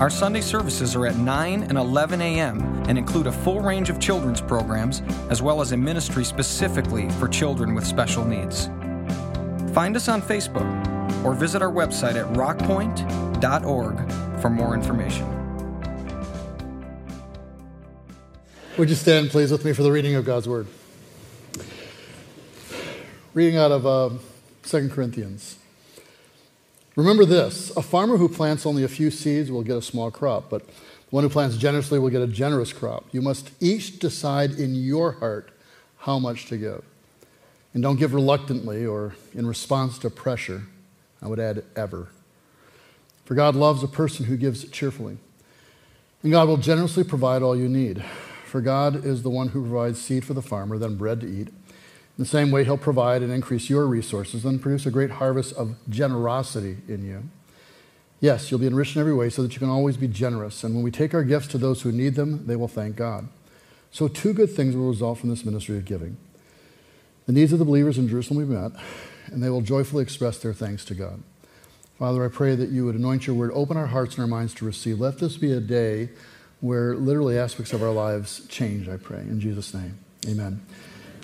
Our Sunday services are at 9 and 11 a.m. and include a full range of children's programs, as well as a ministry specifically for children with special needs. Find us on Facebook or visit our website at rockpointe.org for more information. Would you stand, please, with me for the reading of God's Word? Reading out of 2 Corinthians. Remember this, a farmer who plants only a few seeds will get a small crop, but the one who plants generously will get a generous crop. You must each decide in your heart how much to give. And don't give reluctantly or in response to pressure. I would add ever. For God loves a person who gives cheerfully. And God will generously provide all you need. For God is the one who provides seed for the farmer, then bread to eat. In the same way, He'll provide and increase your resources, then produce a great harvest of generosity in you. Yes, you'll be enriched in every way so that you can always be generous. And when we take our gifts to those who need them, they will thank God. So two good things will result from this ministry of giving. The needs of the believers in Jerusalem will be met, and they will joyfully express their thanks to God. Father, I pray that you would anoint your word, open our hearts and our minds to receive. Let this be a day where literally aspects of our lives change, I pray. In Jesus' name, amen.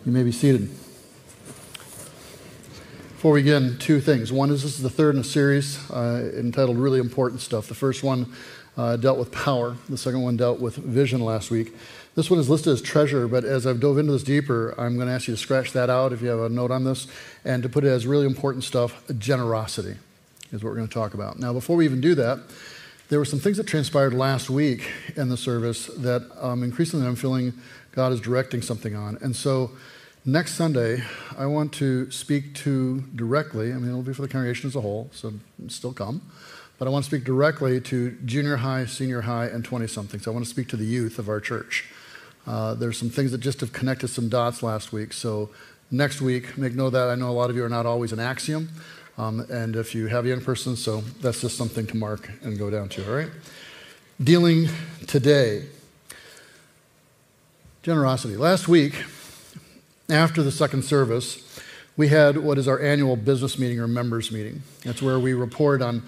You may be seated. Before we begin, two things. One is this is the third in a series entitled Really Important Stuff. The first one dealt with power. The second one dealt with vision last week. This one is listed as treasure, but as I've dove into this deeper, I'm going to ask you to scratch that out if you have a note on this, and to put it as really important stuff, generosity is what we're going to talk about. Now, before we even do that, there were some things that transpired last week in the service that increasingly I'm feeling God is directing something on. And so next Sunday, I want to speak to directly, I mean, it'll be for the congregation as a whole, so still come. But I want to speak directly to junior high, senior high, and 20-somethings. I want to speak to the youth of our church. There's some things that just have connected some dots last week. So next week, make note of that. I know a lot of you are not always an axiom. And if you have young persons, so that's just something to mark and go down to, all right? Dealing today. Generosity. Last week, after the second service, we had what is our annual business meeting or members meeting. That's where we report on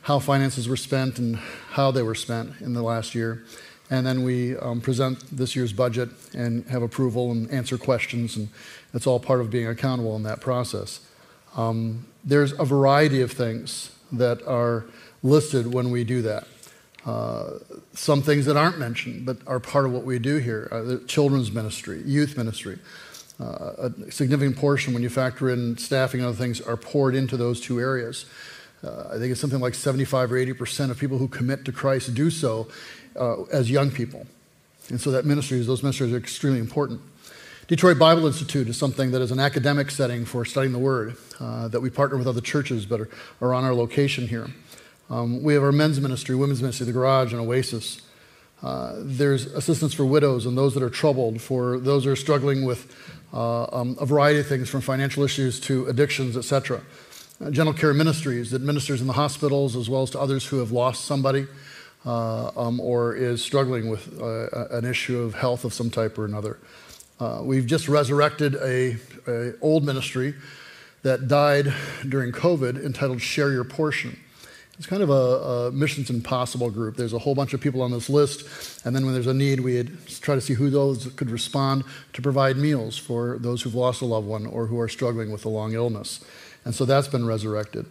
how finances were spent and how they were spent in the last year. And then we present this year's budget and have approval and answer questions, and that's all part of being accountable in that process. There's a variety of things that are listed when we do that. Some things that aren't mentioned but are part of what we do here are the children's ministry, youth ministry. A significant portion, when you factor in staffing and other things, are poured into those two areas. I think it's something like 75 or 80% of people who commit to Christ do so as young people. And so that ministry, those ministries are extremely important. Detroit Bible Institute is something that is an academic setting for studying the Word, that we partner with other churches but are on our location here. We have our men's ministry, women's ministry, The Garage, and Oasis. There's assistance for widows and those that are troubled, for those that are struggling with a variety of things, from financial issues to addictions, etc. General care ministries that ministers in the hospitals as well as to others who have lost somebody or is struggling with an issue of health of some type or another. We've just resurrected an old ministry that died during COVID entitled Share Your Portion. It's kind of a Missions Impossible group. There's a whole bunch of people on this list, and then when there's a need, we try to see who those could respond to provide meals for those who've lost a loved one or who are struggling with a long illness. And so that's been resurrected.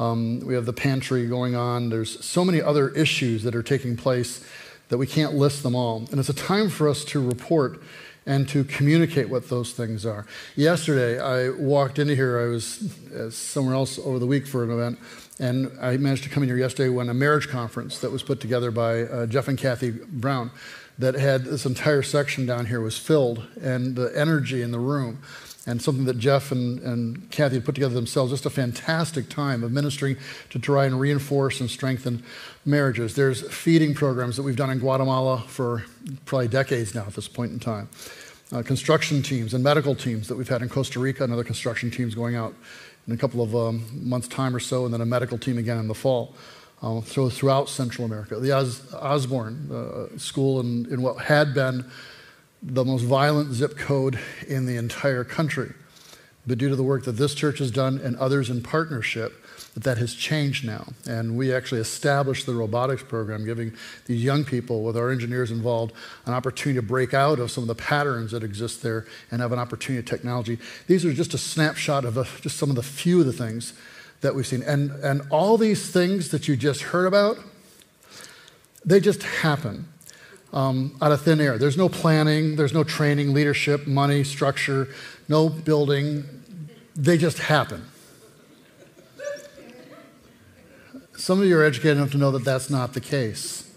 We have the pantry going on. There's so many other issues that are taking place that we can't list them all. And it's a time for us to report and to communicate what those things are. Yesterday, I walked into here. I was somewhere else over the week for an event, and I managed to come in here yesterday when a marriage conference that was put together by Jeff and Kathy Brown that had this entire section down here was filled, and the energy in the room and something that Jeff and Kathy put together themselves, just a fantastic time of ministering to try and reinforce and strengthen marriages. There's feeding programs that we've done in Guatemala for probably decades now at this point in time. Construction teams and medical teams that we've had in Costa Rica, another construction team's going out in a couple of months' time or so, and then a medical team again in the fall. So throughout Central America. The Osborne School in what had been the most violent zip code in the entire country. But due to the work that this church has done and others in partnership, that has changed now. And we actually established the robotics program, giving these young people with our engineers involved an opportunity to break out of some of the patterns that exist there and have an opportunity to technology. These are just a snapshot of just some of the few of the things that we've seen. And all these things that you just heard about, they just happen out of thin air. There's no planning, there's no training, leadership, money, structure, no building. They just happen. Some of you are educated enough to know that that's not the case.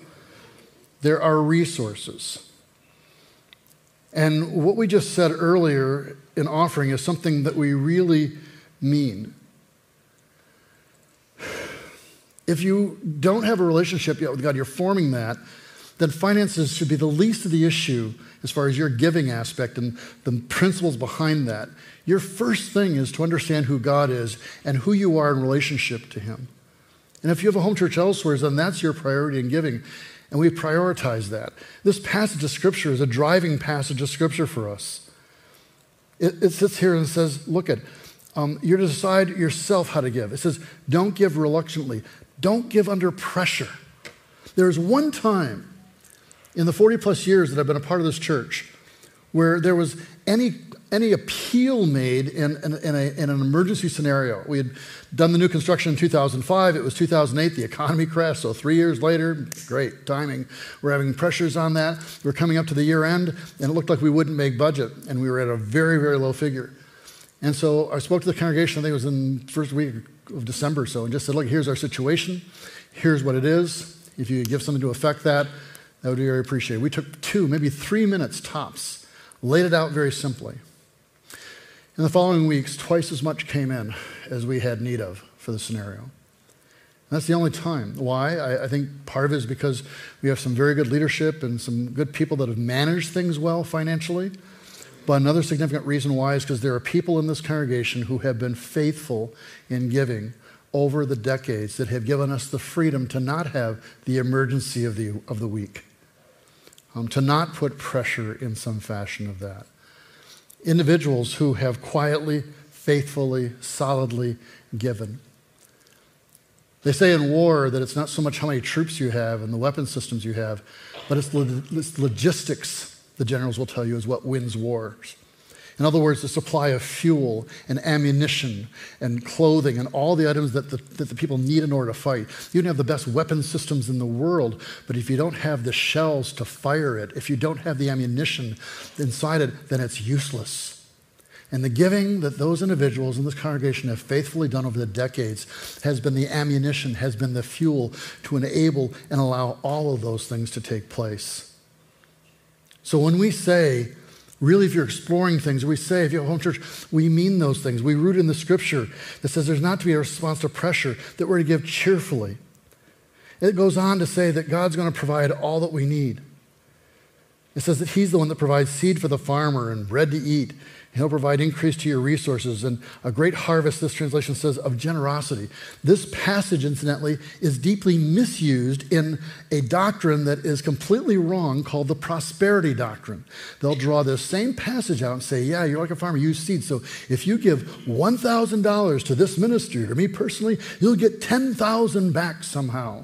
There are resources. And what we just said earlier in offering is something that we really mean. If you don't have a relationship yet with God, you're forming that, then finances should be the least of the issue as far as your giving aspect and the principles behind that. Your first thing is to understand who God is and who you are in relationship to Him. And if you have a home church elsewhere, then that's your priority in giving. And we prioritize that. This passage of Scripture is a driving passage of Scripture for us. It sits here and says, look at, you're to decide yourself how to give. It says, don't give reluctantly. Don't give under pressure. There's one time in the 40 plus years that I've been a part of this church where there was any appeal made in an emergency scenario. We had done the new construction in 2005. It was 2008. The economy crashed, so 3 years later, great timing. We're having pressures on that. We're coming up to the year end, and it looked like we wouldn't make budget, and we were at a very, very low figure. And so I spoke to the congregation, I think it was in the first week of December or so, and just said, look, here's our situation. Here's what it is. If you could give something to affect that, that would be very appreciated. We took 2, maybe 3 minutes tops, laid it out very simply. In the following weeks, twice as much came in as we had need of for the scenario. And that's the only time. Why? I think part of it is because we have some very good leadership and some good people that have managed things well financially. But another significant reason why is because there are people in this congregation who have been faithful in giving over the decades that have given us the freedom to not have the emergency of the week, to not put pressure in some fashion of that. Individuals who have quietly, faithfully, solidly given. They say in war that it's not so much how many troops you have and the weapon systems you have, but it's logistics, the generals will tell you, is what wins wars. In other words, the supply of fuel and ammunition and clothing and all the items that the people need in order to fight. You can have the best weapon systems in the world, but if you don't have the shells to fire it, if you don't have the ammunition inside it, then it's useless. And the giving that those individuals in this congregation have faithfully done over the decades has been the ammunition, has been the fuel to enable and allow all of those things to take place. So when we say, really, if you're exploring things, we say, if you have a home church, we mean those things. We root in the Scripture that says there's not to be a response to pressure, that we're to give cheerfully. It goes on to say that God's going to provide all that we need. It says that He's the one that provides seed for the farmer and bread to eat. He'll provide increase to your resources and a great harvest, this translation says, of generosity. This passage, incidentally, is deeply misused in a doctrine that is completely wrong called the prosperity doctrine. They'll draw this same passage out and say, yeah, you're like a farmer, you seed. So if you give $1,000 to this ministry or me personally, you'll get $10,000 back somehow.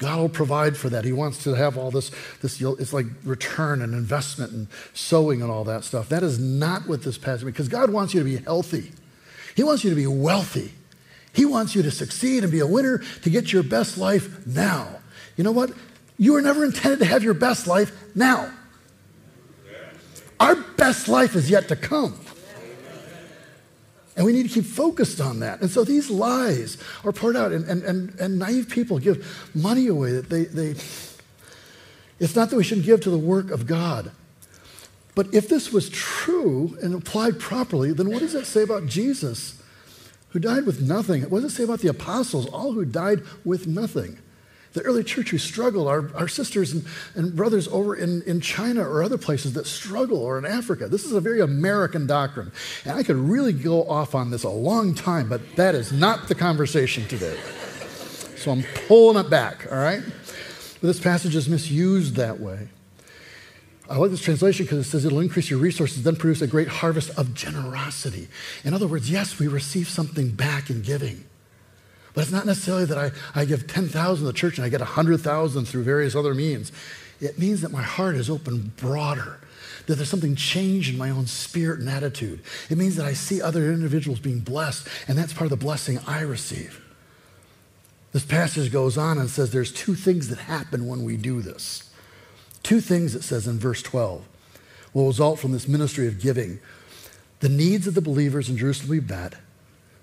God will provide for that. He wants to have all this it's like return and investment and sowing and all that stuff. That is not what this passage means, because God wants you to be healthy. He wants you to be wealthy. He wants you to succeed and be a winner, to get your best life now. You know what? You were never intended to have your best life now. Our best life is yet to come. And we need to keep focused on that. And so these lies are poured out, and naive people give money away. It's not that we shouldn't give to the work of God. But if this was true and applied properly, then what does it say about Jesus, who died with nothing? What does it say about the apostles, all who died with nothing? The early church who struggled, our sisters and brothers over in China or other places that struggle, or in Africa. This is a very American doctrine. And I could really go off on this a long time, but that is not the conversation today. So I'm pulling it back, all right? But this passage is misused that way. I like this translation because it says it'll increase your resources, then produce a great harvest of generosity. In other words, yes, we receive something back in giving. But it's not necessarily that I give $10,000 to the church and I get $100,000 through various other means. It means that my heart is open broader, that there's something changed in my own spirit and attitude. It means that I see other individuals being blessed, and that's part of the blessing I receive. This passage goes on and says there's two things that happen when we do this. Two things, it says in verse 12, will result from this ministry of giving. The needs of the believers in Jerusalem will be met.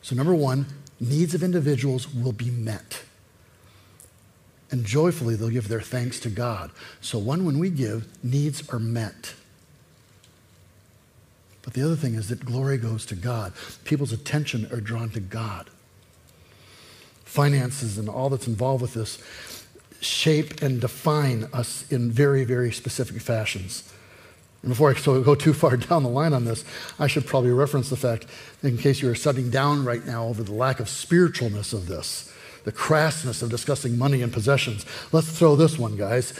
So number one, needs of individuals will be met. And joyfully, they'll give their thanks to God. So one, when we give, needs are met. But the other thing is that glory goes to God. People's attention are drawn to God. Finances and all that's involved with this shape and define us in very, very specific fashions. And before I go too far down the line on this, I should probably reference the fact, in case you are sitting down right now over the lack of spiritualness of this, the crassness of discussing money and possessions. Let's throw this one, guys.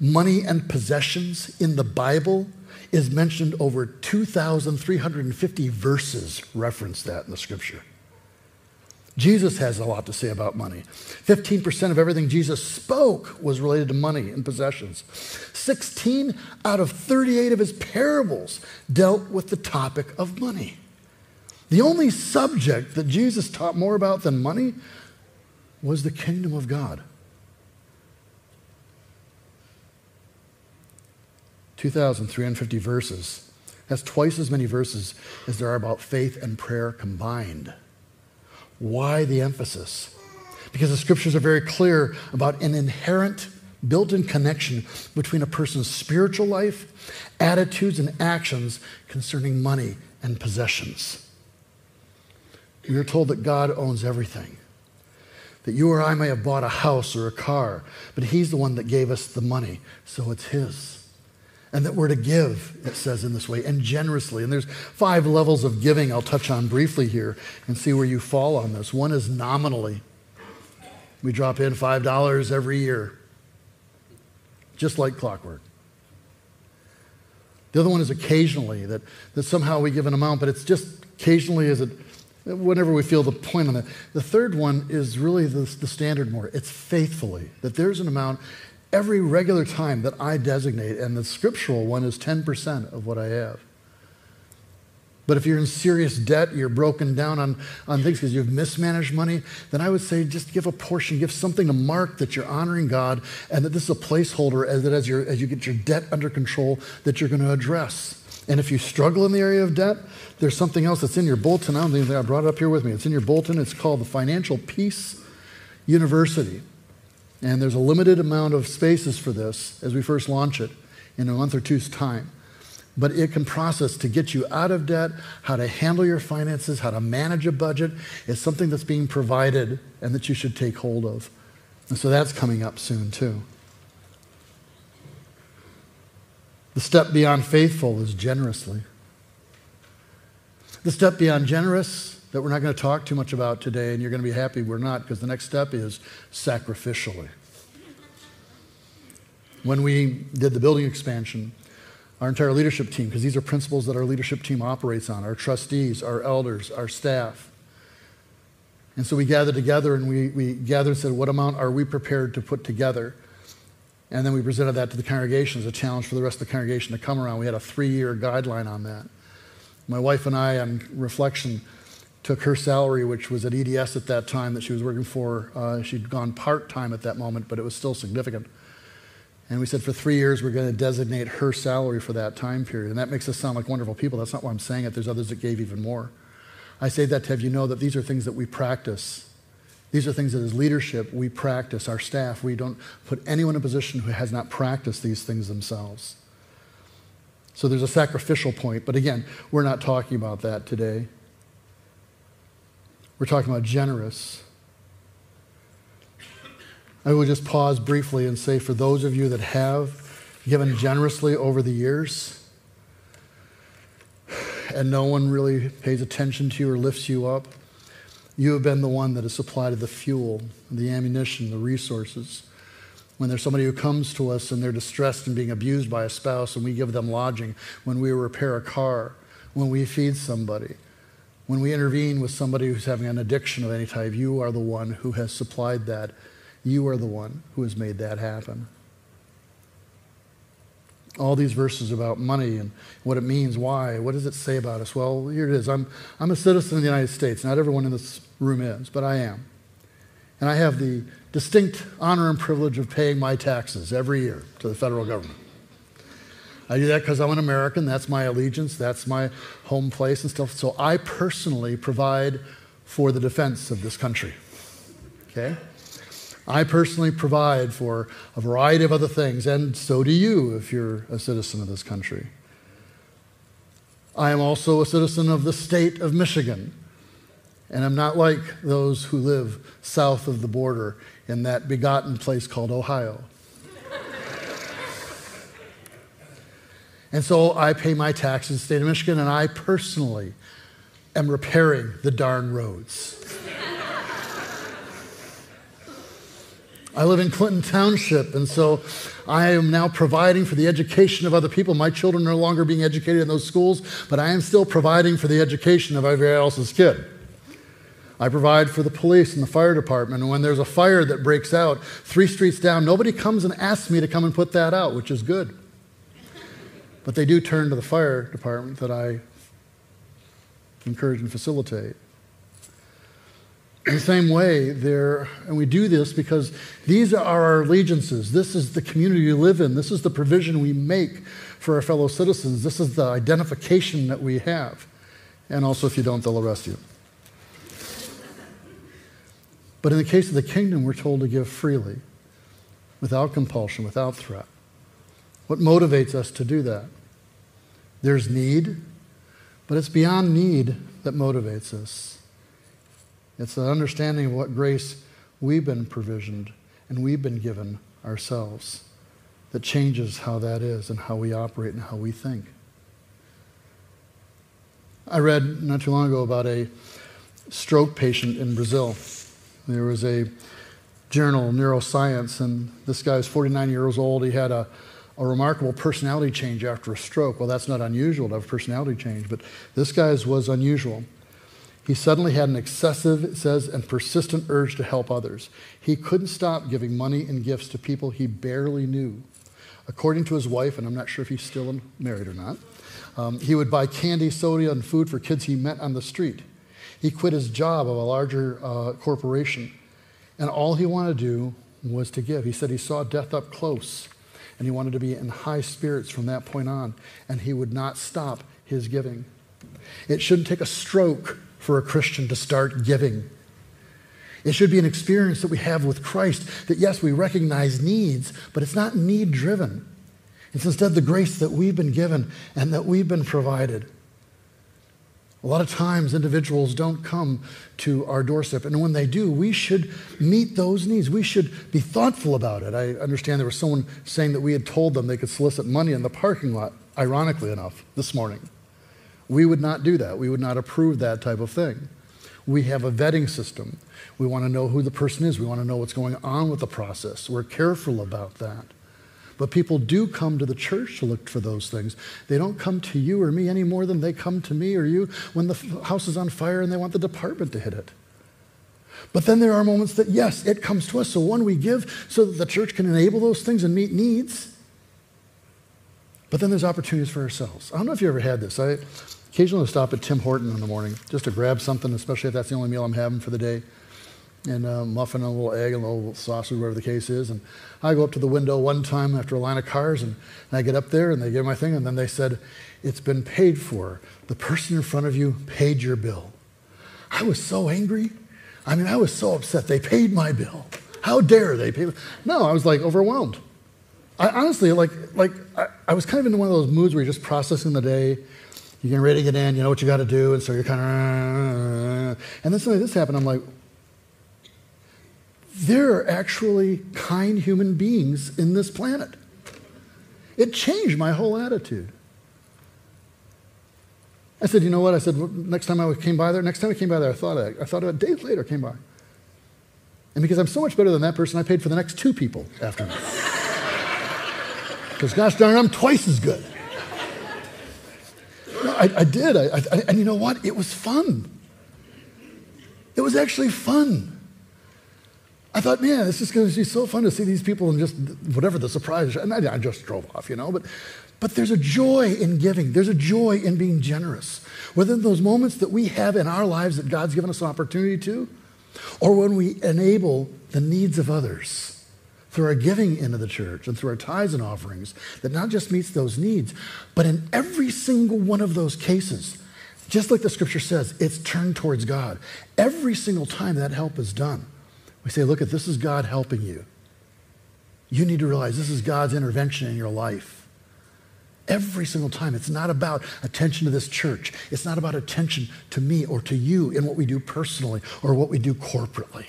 Money and possessions in the Bible is mentioned over 2,350 verses reference that in the scripture. Jesus has a lot to say about money. 15% of everything Jesus spoke was related to money and possessions. 16 out of 38 of his parables dealt with the topic of money. The only subject that Jesus taught more about than money was the kingdom of God. 2,350 verses. That's twice as many verses as there are about faith and prayer combined. Why the emphasis? Because the scriptures are very clear about an inherent, built-in connection between a person's spiritual life, attitudes, and actions concerning money and possessions. We are told that God owns everything, that you or I may have bought a house or a car, but he's the one that gave us the money, so it's his. And that we're to give, it says in this way, and generously. And there's 5 levels of giving I'll touch on briefly here and see where you fall on this. One is nominally. We drop in $5 every year, just like clockwork. The other one is occasionally, that somehow we give an amount, but it's just occasionally, is it whenever we feel the point on it. The third one is really the standard more. It's faithfully, that there's an amount every regular time that I designate, and the scriptural one is 10% of what I have. But if you're in serious debt, you're broken down on things because you've mismanaged money, then I would say just give a portion, give something to mark that you're honoring God, and that this is a placeholder as you get your debt under control that you're going to address. And if you struggle in the area of debt, there's something else that's in your bulletin. I don't think I brought it up here with me. It's in your bulletin. It's called the Financial Peace University. And there's a limited amount of spaces for this as we first launch it in a month or two's time. But it can process to get you out of debt, how to handle your finances, how to manage a budget. It's something that's being provided and that you should take hold of. And so that's coming up soon too. The step beyond faithful is generously. The step beyond generous that we're not going to talk too much about today, and you're going to be happy we're not, because the next step is sacrificially. When we did the building expansion, our entire leadership team, because these are principles that our leadership team operates on, our trustees, our elders, our staff. And so we gathered together, and we gathered and said, what amount are we prepared to put together? And then we presented that to the congregation as a challenge for the rest of the congregation to come around. We had a 3-year guideline on that. My wife and I, on reflection, took her salary, which was at EDS at that time that she was working for. She'd gone part-time at that moment, but it was still significant. And we said for 3 years, we're going to designate her salary for that time period. And that makes us sound like wonderful people. That's not why I'm saying it. There's others that gave even more. I say that to have you know that these are things that we practice. These are things that as leadership, we practice. Our staff, we don't put anyone in a position who has not practiced these things themselves. So there's a sacrificial point, but again, we're not talking about that today. We're talking about generous. I will just pause briefly and say, for those of you that have given generously over the years, and no one really pays attention to you or lifts you up, you have been the one that has supplied the fuel, the ammunition, the resources. When there's somebody who comes to us and they're distressed and being abused by a spouse and we give them lodging, when we repair a car, when we feed somebody, when we intervene with somebody who's having an addiction of any type, you are the one who has supplied that. You are the one who has made that happen. All these verses about money and what it means, why, what does it say about us? Well, here it is. I'm a citizen of the United States. Not everyone in this room is, but I am. And I have the distinct honor and privilege of paying my taxes every year to the federal government. I do that because I'm an American. That's my allegiance. That's my home place and stuff. So I personally provide for the defense of this country, okay? I personally provide for a variety of other things, and so do you if you're a citizen of this country. I am also a citizen of the state of Michigan, and I'm not like those who live south of the border in that begotten place called Ohio. And so I pay my taxes in the state of Michigan, and I personally am repairing the darn roads. I live in Clinton Township, and so I am now providing for the education of other people. My children are no longer being educated in those schools, but I am still providing for the education of everybody else's kid. I provide for the police and the fire department, and when there's a fire that breaks out 3 streets down, nobody comes and asks me to come and put that out, which is good. But they do turn to the fire department that I encourage and facilitate. In the same way, and we do this because these are our allegiances. This is the community we live in. This is the provision we make for our fellow citizens. This is the identification that we have. And also, if you don't, they'll arrest you. But in the case of the kingdom, we're told to give freely, without compulsion, without threat. What motivates us to do that? There's need, but it's beyond need that motivates us. It's an understanding of what grace we've been provisioned and we've been given ourselves that changes how that is and how we operate and how we think. I read not too long ago about a stroke patient in Brazil. There was a journal, Neuroscience, and this guy was 49 years old. He had a remarkable personality change after a stroke. Well, that's not unusual to have a personality change, but this guy's was unusual. He suddenly had an excessive, it says, and persistent urge to help others. He couldn't stop giving money and gifts to people he barely knew. According to his wife, and I'm not sure if he's still married or not, he would buy candy, soda, and food for kids he met on the street. He quit his job of a larger corporation, and all he wanted to do was to give. He said he saw death up close, and he wanted to be in high spirits from that point on, and he would not stop his giving. It shouldn't take a stroke for a Christian to start giving. It should be an experience that we have with Christ, that yes, we recognize needs, but it's not need-driven. It's instead the grace that we've been given and that we've been provided. A lot of times, individuals don't come to our doorstep, and when they do, we should meet those needs. We should be thoughtful about it. I understand there was someone saying that we had told them they could solicit money in the parking lot, ironically enough, this morning. We would not do that. We would not approve that type of thing. We have a vetting system. We want to know who the person is. We want to know what's going on with the process. We're careful about that. But people do come to the church to look for those things. They don't come to you or me any more than they come to me or you when the house is on fire and they want the department to hit it. But then there are moments that, yes, it comes to us. So one, we give so that the church can enable those things and meet needs. But then there's opportunities for ourselves. I don't know if you ever had this. Occasionally I'll stop at Tim Horton in the morning just to grab something, especially if that's the only meal I'm having for the day, and a muffin and a little egg and a little sausage, whatever the case is. And I go up to the window one time after a line of cars, and I get up there, and they give my thing, and then they said, "It's been paid for. The person in front of you paid your bill." I was so angry. I mean, I was so upset. They paid my bill. How dare they pay? No, I was like overwhelmed. I honestly, I was kind of in one of those moods where you're just processing the day. You're getting ready to get in. You know what you got to do, and so you're kind of. And then suddenly this happened. I'm like, there are actually kind human beings in this planet. It changed my whole attitude. I said, you know what? I said, next time I came by there, I thought about it. Days later, I came by. And because I'm so much better than that person, I paid for the next two people after me. Because gosh darn it, I'm twice as good. No, I did. And you know what? It was fun. It was actually fun. I thought, man, it's just going to be so fun to see these people and just whatever the surprise. And I just drove off, you know. But there's a joy in giving. There's a joy in being generous. Whether those moments that we have in our lives that God's given us an opportunity to, or when we enable the needs of others through our giving into the church and through our tithes and offerings, that not just meets those needs, but in every single one of those cases, just like the scripture says, it's turned towards God. Every single time that help is done, we say, look, this is God helping you. You need to realize this is God's intervention in your life. Every single time. It's not about attention to this church. It's not about attention to me or to you in what we do personally or what we do corporately.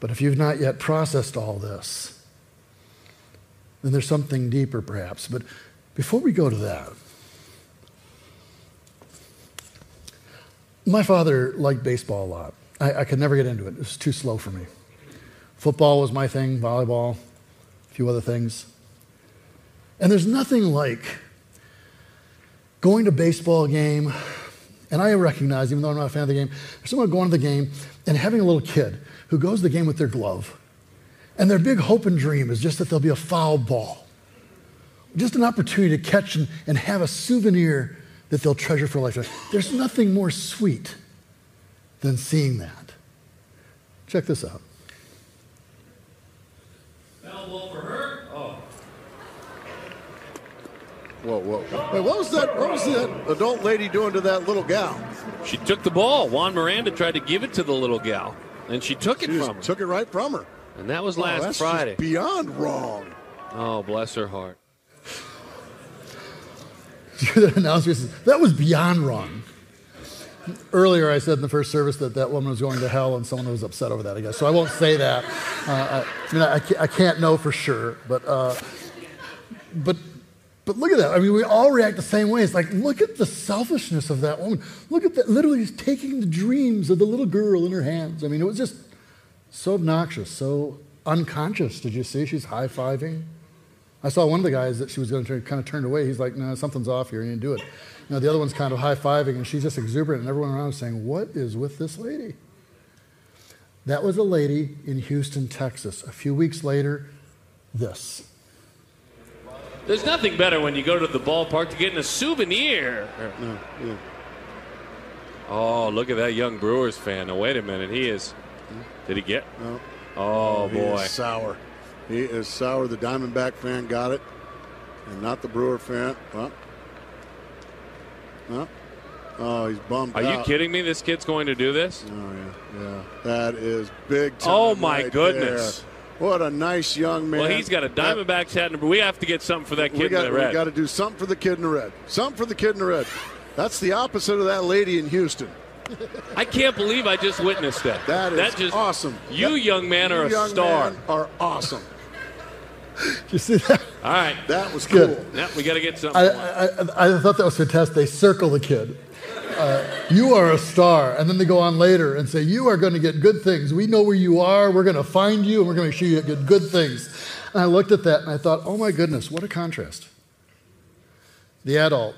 But if you've not yet processed all this, then there's something deeper perhaps. But before we go to that, my father liked baseball a lot. I could never get into it. It was too slow for me. Football was my thing, volleyball, a few other things. And there's nothing like going to a baseball game, and I recognize, even though I'm not a fan of the game, there's someone going to the game and having a little kid who goes to the game with their glove, and their big hope and dream is just that there'll be a foul ball, just an opportunity to catch and have a souvenir that they'll treasure for life. There's nothing more sweet than seeing that. Check this out. Whoa, whoa. Hey, what was that? What was that adult lady doing to that little gal? She took the ball. Juan Miranda tried to give it to the little gal, and she took it from her. Took it right from her. And that was last that's Friday. Just beyond wrong. Oh, bless her heart. That announcer says, that was beyond wrong. Earlier, I said in the first service that woman was going to hell, and someone was upset over that, I guess. So I won't say that. I can't know for sure, but. But look at that. I mean, we all react the same way. It's like, look at the selfishness of that woman. Look at that. Literally, he's taking the dreams of the little girl in her hands. I mean, it was just so obnoxious, so unconscious. Did you see? She's high-fiving. I saw one of the guys that she was going to kind of turned away. He's like, no, something's off here. You didn't do it. You know, the other one's kind of high-fiving, and she's just exuberant. And everyone around is saying, what is with this lady? That was a lady in Houston, Texas. A few weeks later, this. There's nothing better when you go to the ballpark to get a souvenir. Yeah. Oh, look at that young Brewers fan. Now, wait a minute. He is. Did he get? No. Oh, boy. He is sour. He is sour. The Diamondback fan got it, and not the Brewer fan. Well. Oh, he's bummed out. Are you kidding me? This kid's going to do this? Oh, yeah. That is big time. Oh, my goodness. There. What a nice young man. Well, he's got a Diamondback's hat, but we have to get something for that kid in the red. We got to do something for the kid in the red. Something for the kid in the red. That's the opposite of that lady in Houston. I can't believe I just witnessed that. That is just awesome. You young man are a star. You are awesome. Did you see that? All right. That was good. Cool. Yeah, we got to get something. I thought that was fantastic. They circle the kid. You are a star. And then they go on later and say, you are going to get good things. We know where you are. We're going to find you, and we're going to make sure you get good things. And I looked at that, and I thought, oh, my goodness, what a contrast. The adult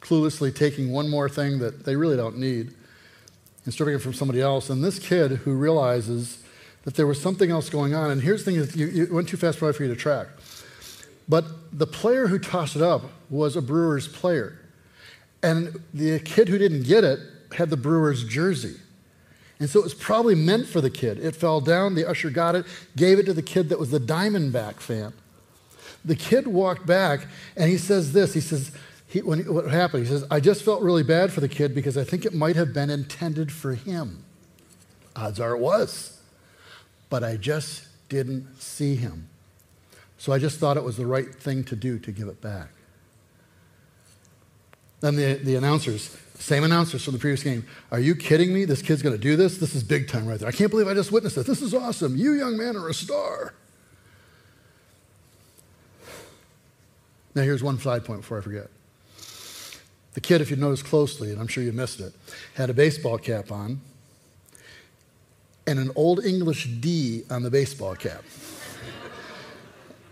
cluelessly taking one more thing that they really don't need and stripping it from somebody else, and this kid who realizes that there was something else going on. And here's the thing, it went too fast probably for you to track. But the player who tossed it up was a Brewers player. And the kid who didn't get it had the Brewers jersey. And so it was probably meant for the kid. It fell down. The usher got it, gave it to the kid that was the Diamondback fan. The kid walked back, and he says this. He says, what happened? He says, I just felt really bad for the kid because I think it might have been intended for him. Odds are it was. but I just didn't see him. So I just thought it was the right thing to do to give it back. Then the announcers, same announcers from the previous game, are you kidding me? This kid's going to do this? This is big time right there. I can't believe I just witnessed it. This is awesome. You, young man, are a star. Now, here's one side point before I forget. The kid, if you noticed closely, and I'm sure you missed it, had a baseball cap on and an old English D on the baseball cap.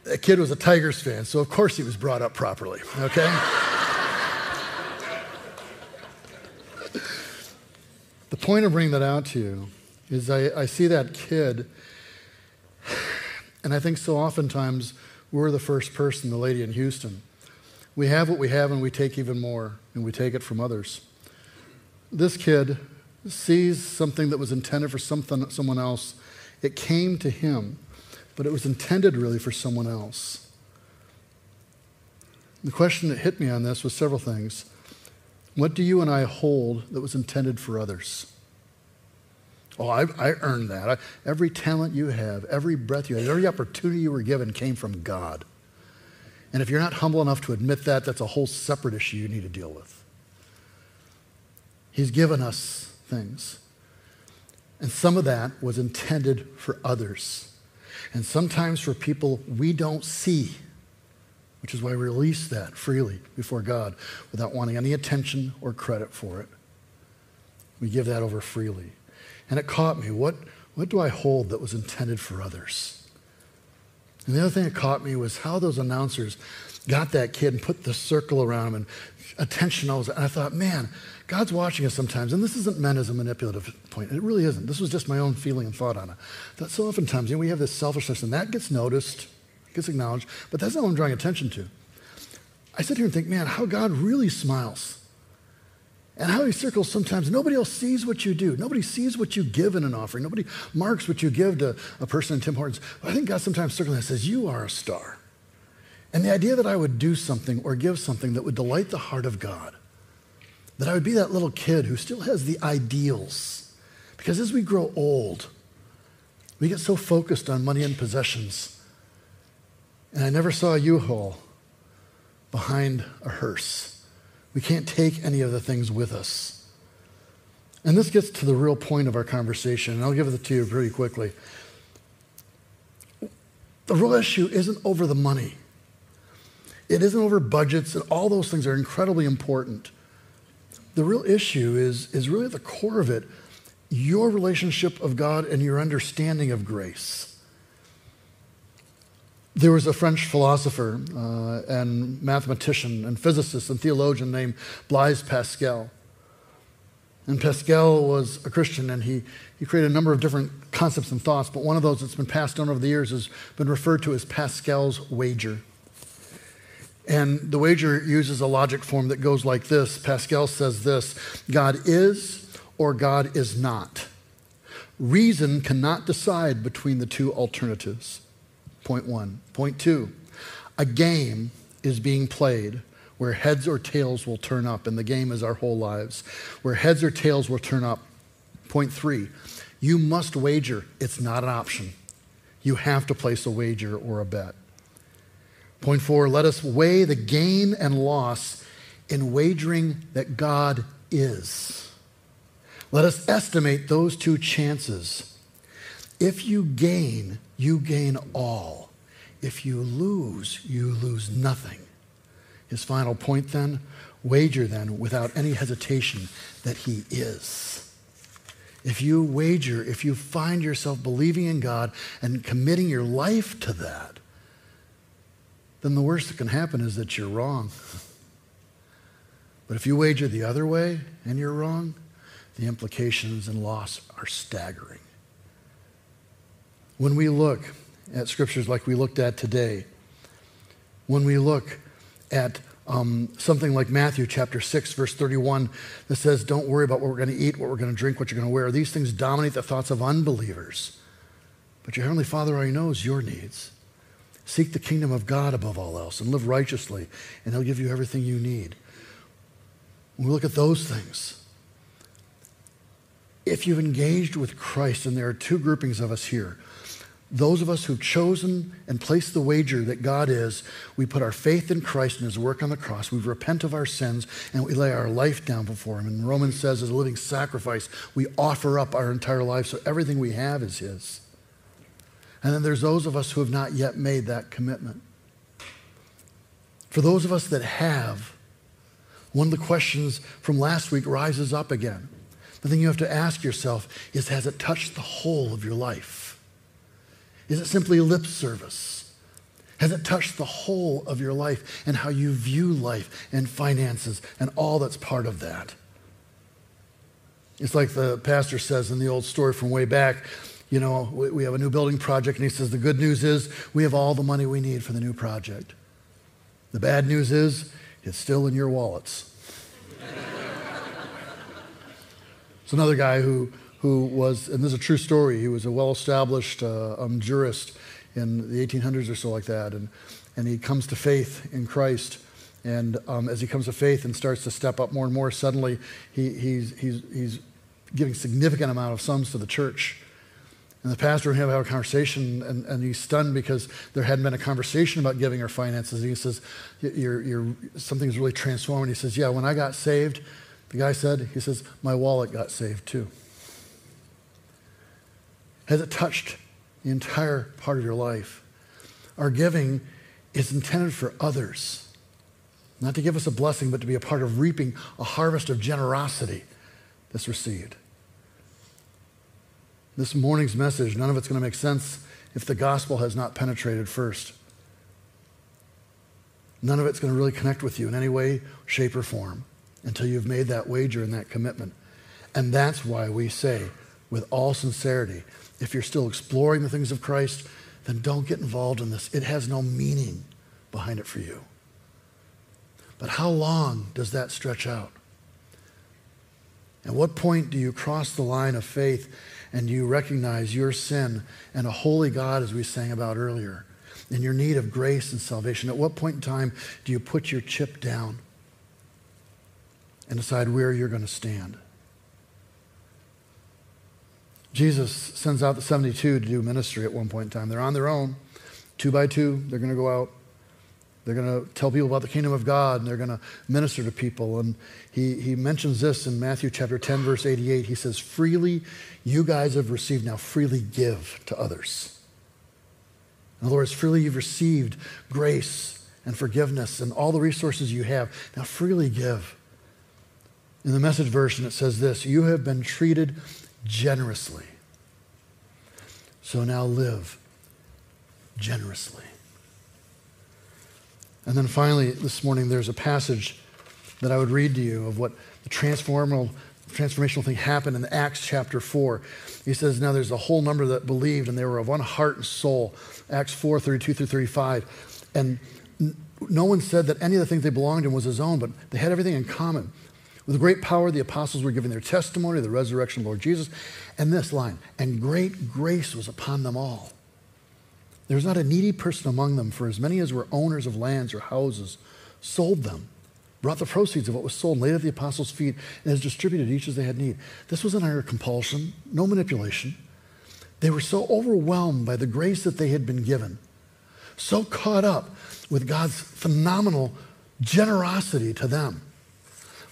The kid was a Tigers fan, so of course he was brought up properly, okay? The point of bringing that out to you is I see that kid, and I think so oftentimes we're the first person, the lady in Houston. We have what we have, and we take even more, and we take it from others. This kid sees something that was intended for someone else. It came to him, but it was intended really for someone else. The question that hit me on this was several things. What do you and I hold that was intended for others? Oh, I earned that. Every talent you have, every breath you have, every opportunity you were given came from God. And if you're not humble enough to admit that, that's a whole separate issue you need to deal with. He's given us things. And some of that was intended for others. And sometimes for people we don't see, which is why we release that freely before God without wanting any attention or credit for it. We give that over freely. And it caught me. What do I hold that was intended for others? And the other thing that caught me was how those announcers got that kid and put the circle around him and attention. And I thought, man, God's watching us sometimes. And this isn't meant as a manipulative point. It really isn't. This was just my own feeling and thought on it. That so oftentimes, we have this selfishness, and that gets noticed, gets acknowledged, but that's not what I'm drawing attention to. I sit here and think, man, how God really smiles. And how he circles sometimes, nobody else sees what you do. Nobody sees what you give in an offering. Nobody marks what you give to a person in Tim Hortons. But I think God sometimes circles and says, you are a star. And the idea that I would do something or give something that would delight the heart of God, that I would be that little kid who still has the ideals. Because as we grow old, we get so focused on money and possessions. And I never saw a U-Haul behind a hearse. We can't take any of the things with us. And this gets to the real point of our conversation, and I'll give it to you pretty quickly. The real issue isn't over the money. It isn't over budgets, and all those things are incredibly important. The real issue is really at the core of it, your relationship of God and your understanding of grace. There was a French philosopher and mathematician and physicist and theologian named Blaise Pascal. And Pascal was a Christian, and he created a number of different concepts and thoughts, but one of those that's been passed down over the years has been referred to as Pascal's wager. And the wager uses a logic form that goes like this. Pascal says this: God is or God is not. Reason cannot decide between the two alternatives. Point one. Point two, a game is being played where heads or tails will turn up, and the game is our whole lives, where heads or tails will turn up. Point three, you must wager. It's not an option. You have to place a wager or a bet. Point four, let us weigh the gain and loss in wagering that God is. Let us estimate those two chances. If you gain all. If you lose nothing. His final point then, wager then without any hesitation that he is. If you wager, if you find yourself believing in God and committing your life to that, then the worst that can happen is that you're wrong. But if you wager the other way and you're wrong, the implications and loss are staggering. When we look at scriptures like we looked at today, when we look at something like Matthew chapter 6, verse 31, that says, don't worry about what we're going to eat, what we're going to drink, what you're going to wear. These things dominate the thoughts of unbelievers. But your Heavenly Father already knows your needs. Seek the kingdom of God above all else and live righteously, and he'll give you everything you need. When we look at those things, if you've engaged with Christ, and there are two groupings of us here, Those of us who've chosen and placed the wager that God is, we put our faith in Christ and his work on the cross. We repent of our sins and we lay our life down before him. And Romans says, as a living sacrifice, we offer up our entire life, so everything we have is his. And then there's those of us who have not yet made that commitment. For those of us that have, one of the questions from last week rises up again. The thing you have to ask yourself is, has it touched the whole of your life? Is it simply lip service? Has it touched the whole of your life and how you view life and finances and all that's part of that? It's like the pastor says in the old story from way back, you know, we have a new building project, and he says, the good news is we have all the money we need for the new project. The bad news is it's still in your wallets. It's another guy who was, and this is a true story, he was a well-established jurist in the 1800s or so like that, and he comes to faith in Christ, and as he comes to faith and starts to step up more and more, suddenly he's giving significant amount of sums to the church. And the pastor and him have a conversation, and he's stunned because there hadn't been a conversation about giving our finances. And he says, something's really transformed. He says, yeah, when I got saved, the guy said, he says, my wallet got saved too. Has it touched the entire part of your life? Our giving is intended for others, not to give us a blessing, but to be a part of reaping a harvest of generosity that's received. This morning's message, none of it's going to make sense if the gospel has not penetrated first. None of it's going to really connect with you in any way, shape, or form until you've made that wager and that commitment. And that's why we say, with all sincerity, if you're still exploring the things of Christ, then don't get involved in this. It has no meaning behind it for you. But how long does that stretch out? At what point do you cross the line of faith and you recognize your sin and a holy God, as we sang about earlier, and your need of grace and salvation? At what point in time do you put your chip down and decide where you're going to stand? Jesus sends out the 72 to do ministry at one point in time. They're on their own, 2 by 2. They're going to go out. They're going to tell people about the kingdom of God, and they're going to minister to people. And he mentions this in Matthew chapter 10, verse 88. He says, freely you guys have received, now freely give to others. In other words, freely you've received grace and forgiveness and all the resources you have. Now freely give. In the Message version, it says this: you have been treated generously, so now live generously. And then finally, this morning, there's a passage that I would read to you of what the transformational thing happened in Acts chapter 4. He says, now there's a whole number that believed, and they were of one heart and soul. Acts 4, 32 through 35. And no one said that any of the things they belonged to was his own, but they had everything in common. With great power, the apostles were giving their testimony of the resurrection of the Lord Jesus. And this line, and great grace was upon them all. There was not a needy person among them, for as many as were owners of lands or houses sold them, brought the proceeds of what was sold, laid at the apostles' feet, and has distributed each as they had need. This wasn't under compulsion, no manipulation. They were so overwhelmed by the grace that they had been given, so caught up with God's phenomenal generosity to them,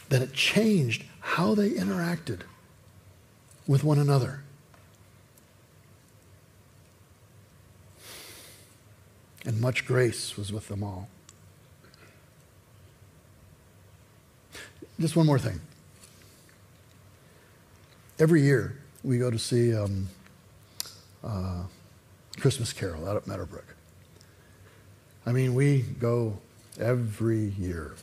that it changed how they interacted with one another. And much grace was with them all. Just one more thing. Every year we go to see Christmas Carol out at Meadowbrook. I mean, we go every year.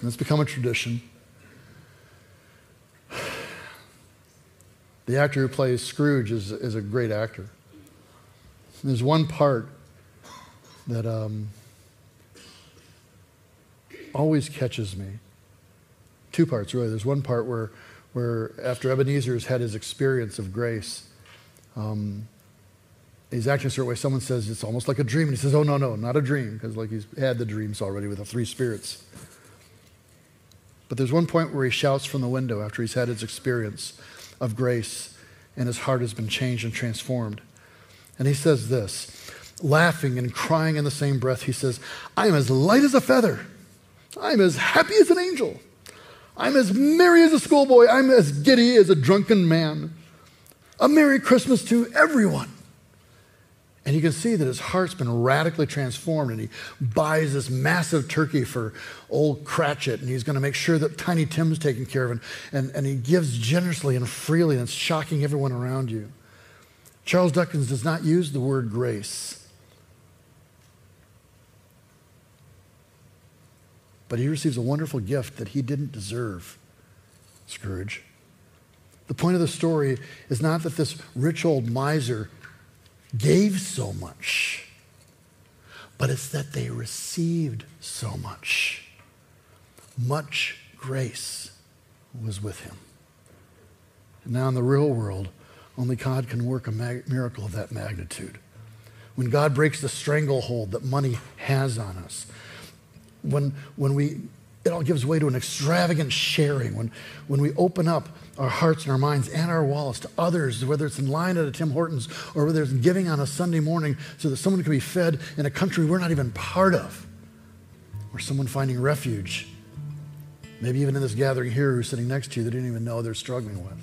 And it's become a tradition. The actor who plays Scrooge is a great actor. There's one part that always catches me. Two parts, really. There's one part where after Ebenezer's had his experience of grace, he's acting a certain way. Someone says, it's almost like a dream. And he says, oh, no, no, not a dream, because like he's had the dreams already with the three spirits. But there's one point where he shouts from the window after he's had his experience of grace. and his heart has been changed and transformed. And he says this, laughing and crying in the same breath, he says, I am as light as a feather. I'm as happy as an angel. I'm as merry as a schoolboy. I'm as giddy as a drunken man. A Merry Christmas to everyone. And you can see that his heart's been radically transformed, and he buys this massive turkey for old Cratchit, and he's going to make sure that Tiny Tim's taken care of, and he gives generously and freely, and it's shocking everyone around you. Charles Dickens does not use the word grace, but he receives a wonderful gift that he didn't deserve, Scrooge. The point of the story is not that this rich old miser gave so much, but it's that they received so much. Much grace was with him. And now in the real world, only God can work a miracle of that magnitude. When God breaks the stranglehold that money has on us, it all gives way to an extravagant sharing. When we open up our hearts and our minds and our wallets to others, whether it's in line at a Tim Hortons or whether it's giving on a Sunday morning so that someone can be fed in a country we're not even part of, or someone finding refuge, maybe even in this gathering here who's sitting next to you that didn't even know they're struggling with.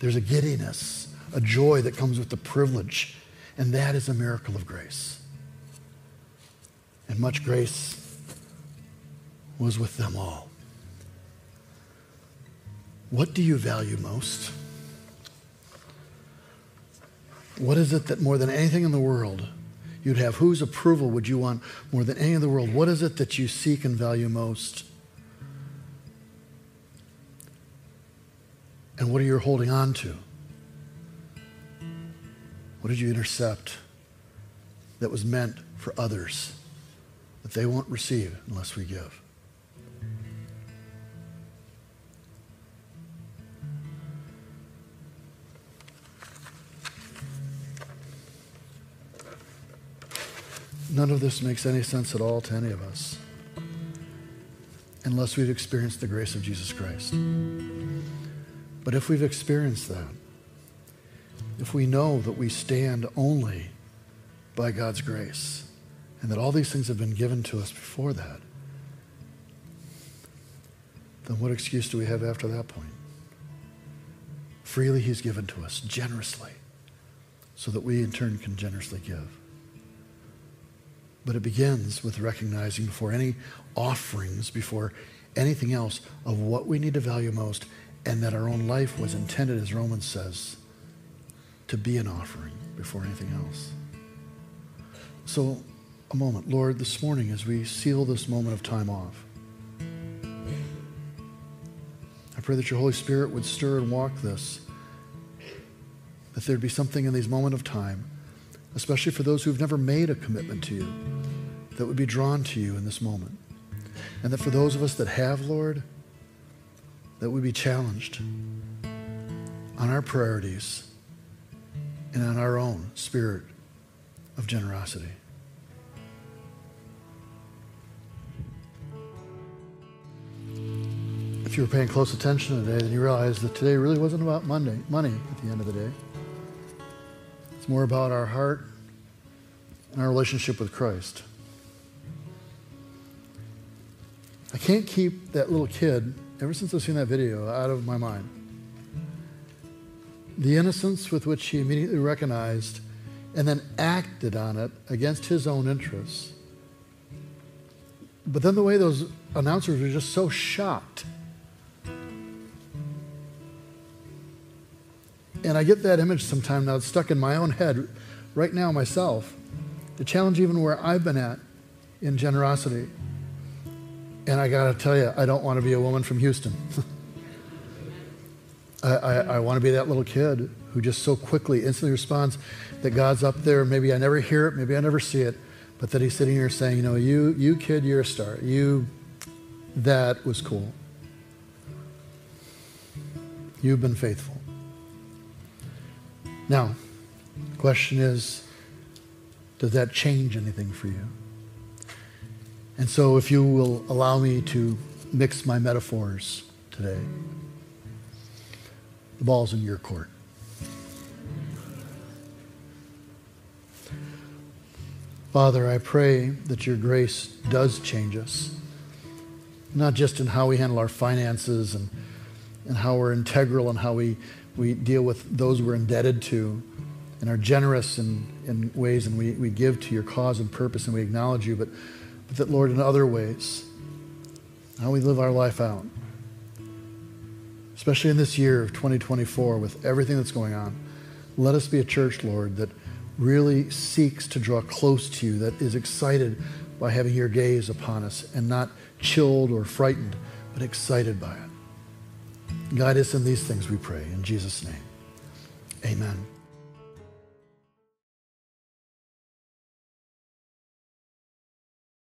There's a giddiness, a joy that comes with the privilege, and that is a miracle of grace. And much grace was with them all. What do you value most? What is it that more than anything in the world you'd have? Whose approval would you want more than any in the world? What is it that you seek and value most? And what are you holding on to? What did you intercept that was meant for others that they won't receive unless we give? None of this makes any sense at all to any of us unless we've experienced the grace of Jesus Christ. But if we've experienced that, if we know that we stand only by God's grace, and that all these things have been given to us before that, then what excuse do we have after that point? Freely he's given to us, generously, so that we in turn can generously give. But it begins with recognizing before any offerings, before anything else, of what we need to value most, and that our own life was intended, as Romans says, to be an offering before anything else. So, a moment, Lord, this morning as we seal this moment of time off, I pray that your Holy Spirit would stir and walk this, that there'd be something in these moments of time, especially for those who've never made a commitment to you, that would be drawn to you in this moment. And that for those of us that have, Lord, that we'd be challenged on our priorities and on our own spirit of generosity. If you were paying close attention today, then you realize that today really wasn't about money at the end of the day. It's more about our heart and our relationship with Christ. I can't keep that little kid, ever since I've seen that video, out of my mind. The innocence with which he immediately recognized and then acted on it against his own interests. But then the way those announcers were just so shocked. And I get that image sometime now, it's stuck in my own head right now myself. The challenge even where I've been at in generosity. And I gotta tell you, I don't want to be a woman from Houston. I want to be that little kid who just so quickly, instantly responds that God's up there. Maybe I never hear it, maybe I never see it, but that he's sitting here saying, you know, you kid, you're a star. That was cool. You've been faithful. Now, the question is, does that change anything for you? And so if you will allow me to mix my metaphors today, The ball's in your court. Father, I pray that your grace does change us, not just in how we handle our finances and how we're integral and how we deal with those we're indebted to and are generous in ways, and we give to your cause and purpose and we acknowledge you, but that, Lord, in other ways, how we live our life out, especially in this year of 2024 with everything that's going on. Let us be a church, Lord, that really seeks to draw close to you, that is excited by having your gaze upon us and not chilled or frightened, but excited by it. Guide us in these things, we pray, in Jesus' name. Amen.